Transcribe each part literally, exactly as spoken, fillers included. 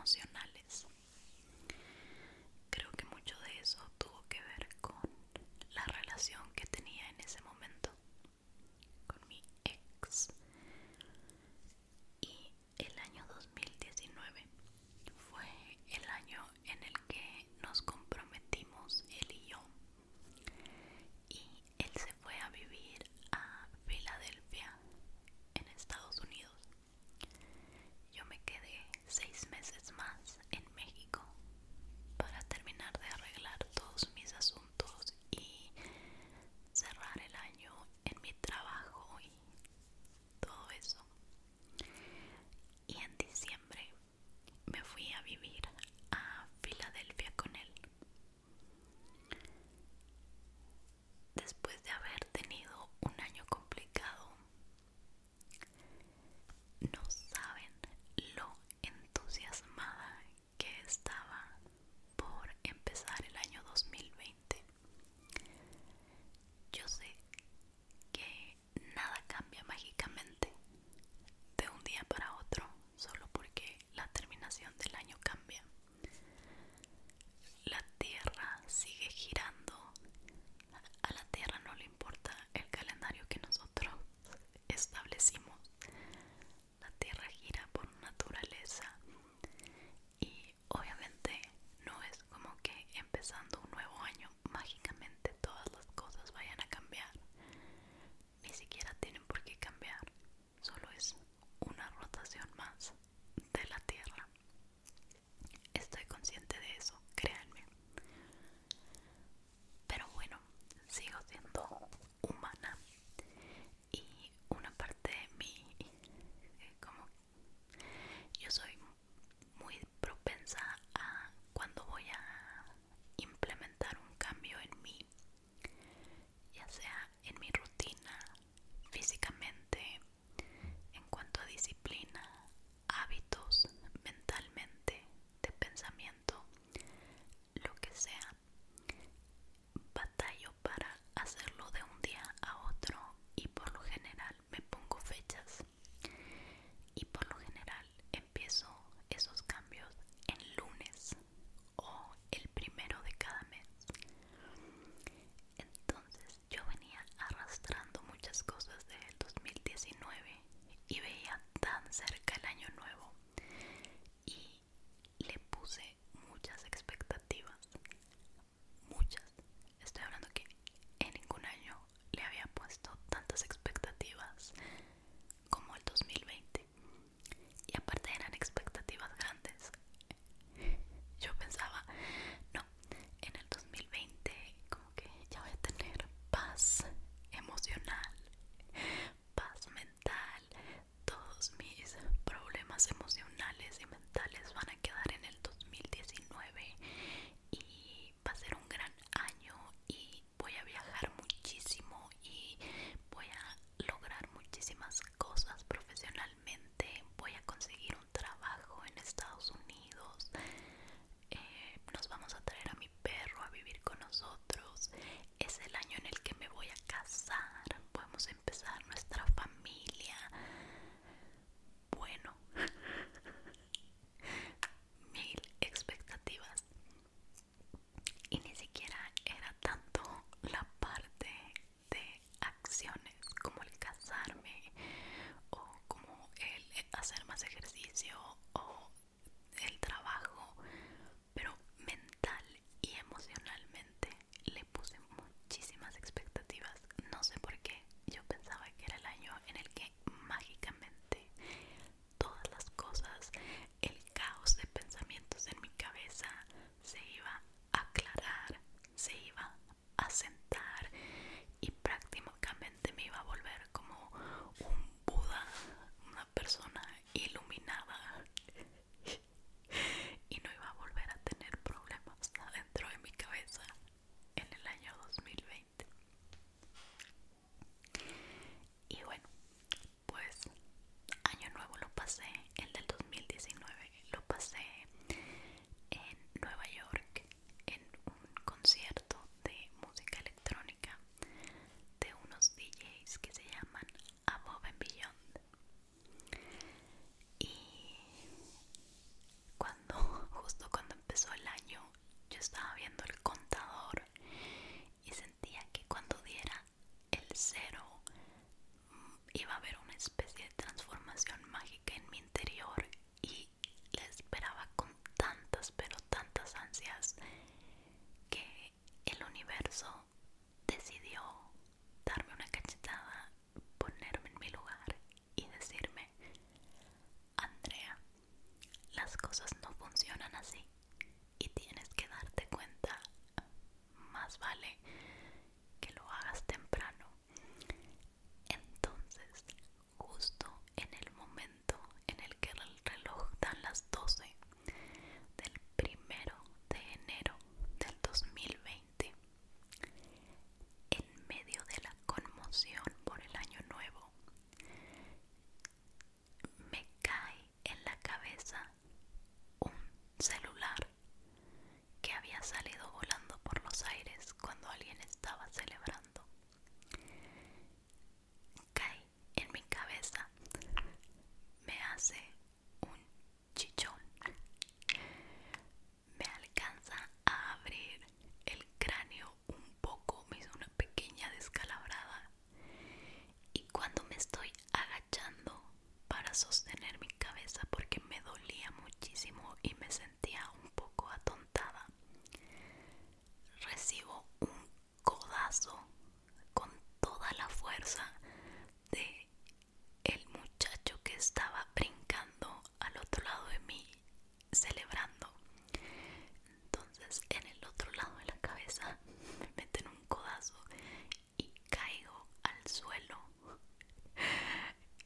emocionales. Creo que mucho de eso tuvo que ver con la relación que tenía en ese momento con mi ex. Y el año dos mil diecinueve fue el año en el que nos comprometimos él y yo. Y él se fue a vivir a Filadelfia, en Estados Unidos. Yo me quedé seis meses más en México para terminar de arreglar todos mis asuntos y cerrar el año en mi trabajo y todo eso. Y en diciembre me fui a vivir a Filadelfia con él. Después de haber tenido un año complicado, no saben lo entusiasmada que estaba por empezar el año dos mil veinte. Yo sé que nada cambia mágicamente de un día para otro, solo porque la terminación del año cambia. La Tierra sigue girando. A la Tierra no le importa el calendario que nosotros establecimos. La Tierra gira por naturaleza y obviamente no es como que empezando un nuevo año mágicamente todas las cosas vayan a cambiar. Ni siquiera tienen por qué cambiar, solo es una rotación más de la Tierra. Estoy consciente de eso, créanme. Pero bueno, sigo siendo humana y una parte de mí, eh, como yo soy muy propensa a cuando voy a implementar un cambio en mí, ya sea en mi rutina, físicamente, en cuanto a disciplina, hábitos, mentalmente, de pensamiento, lo que sea. Batallo para hacerlo de un día a otro y por lo general me pongo fechas. Y por lo general empiezo esos cambios en lunes o el primero de cada mes. Entonces yo venía arrastrando muchas cosas del dos mil diecinueve y veía tan cerca el año nuevo y le puse muchas expectativas, muchas. Estoy hablando que en ningún año le había puesto tantas expectativas como el dos mil veinte. Y aparte eran expectativas grandes. Yo pensaba, no, en el dos mil veinte como que ya voy a tener paz emocional, paz mental, todos mis problemas emocionales y mentales van a quedar en el dos mil diecinueve y va a ser un gran año y voy a viajar muchísimo y voy a lograr muchísimas cosas profesionalmente, voy a conseguir un trabajo en Estados Unidos, eh, nos vamos a traer a mi perro a vivir con nosotros, es el año en el que me voy a casar, podemos empezar nuestra familia. Bueno, mil expectativas. Y ni siquiera era tanto la parte de acciones como el casarme o como el hacer más ejercicio o el trabajo, pero mental y emocionalmente le puse muchísimas expectativas. No sé por qué, yo pensaba que era el año en el que mágicamente todas las cosas, el caos de pensamientos en mi cabeza se iba a aclarar, se iba a sentar y prácticamente me iba a volver como un Buda, una persona iluminada y no iba a volver a tener problemas adentro de mi cabeza en el año dos mil veinte. Y bueno, pues año nuevo lo pasé, el del dos mil diecinueve lo pasé en Nueva York en un concierto de música electrónica de unos D Js que se llaman Above and Beyond. Y cuando más vale que lo hagas temprano. Entonces, justo en el momento en el que el reloj dan las doce del primero de enero del dos mil veinte, en medio de la conmoción por el año nuevo, me cae en la cabeza un celular que había salido volando por los aires cuando alguien estaba celebrando. Cae en mi cabeza, me hace un chichón, me alcanza a abrir el cráneo un poco, me hizo una pequeña descalabrada, y cuando me estoy agachando para sostener mi cabeza porque me dolía muchísimo y me sentía un poco atontada, recibo un codazo con toda la fuerza de el muchacho que estaba brincando al otro lado de mí celebrando. Entonces en el otro lado de la cabeza me meten un codazo y caigo al suelo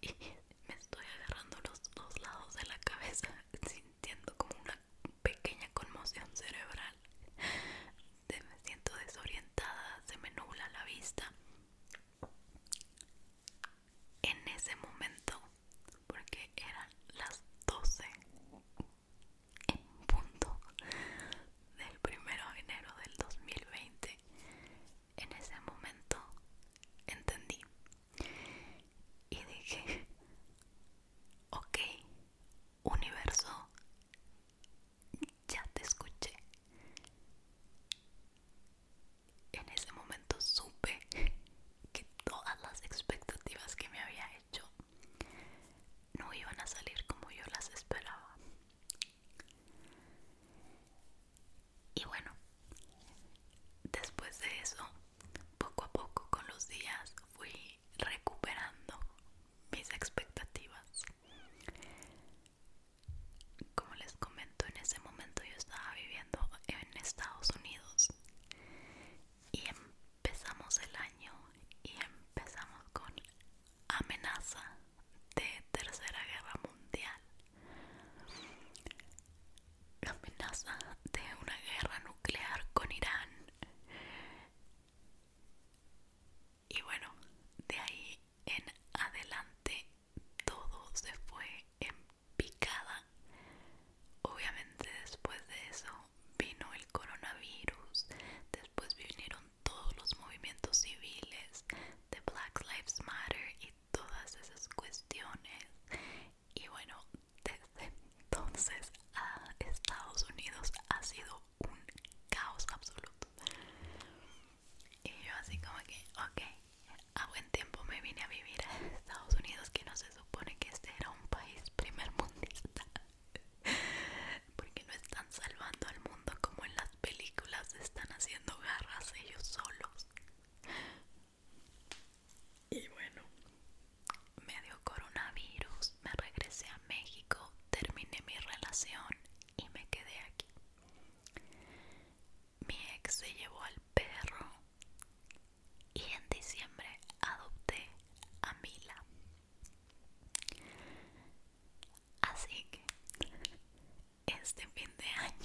y me estoy agarrando los dos lados de la cabeza sintiendo como una pequeña conmoción cerebral. Me siento desorientada, se me nubla la vista. En ese momento, porque eran las doce en punto del primero de enero del dos mil veinte, en ese momento entendí y dije, ok, universo, ya te escuché. En ese momento supe que todas las expectativas que me había hecho no iban a salir como yo las esperaba. Y bueno, después de eso, poco a poco con los días fui recuperando mis expectativas. Como les comento, en ese momento yo estaba viviendo en Estados Unidos y empezamos el año y empezamos con amenaza de Tercera Guerra Mundial, amenaza de una guerra nuclear con Irán. Y bueno, de ahí en adelante todo se fue en picada. Obviamente después de eso vino el coronavirus, después vinieron todos los movimientos civiles de Black Lives Matter y todas esas cuestiones. Y bueno, desde entonces a Estados Unidos ha sido un caos absoluto. Y yo así como que, ok, a buen tiempo me vine a vivir a Estados Unidos, que no se supone que este era un país primer mundista, porque no están salvando al mundo como en las películas, están haciendo garras ellos solos. Y bueno, me dio coronavirus, me regresé a México, terminé mi relación y me quedé aquí. Mi ex se llevó al perro y en diciembre adopté a Mila. Así que este fin de año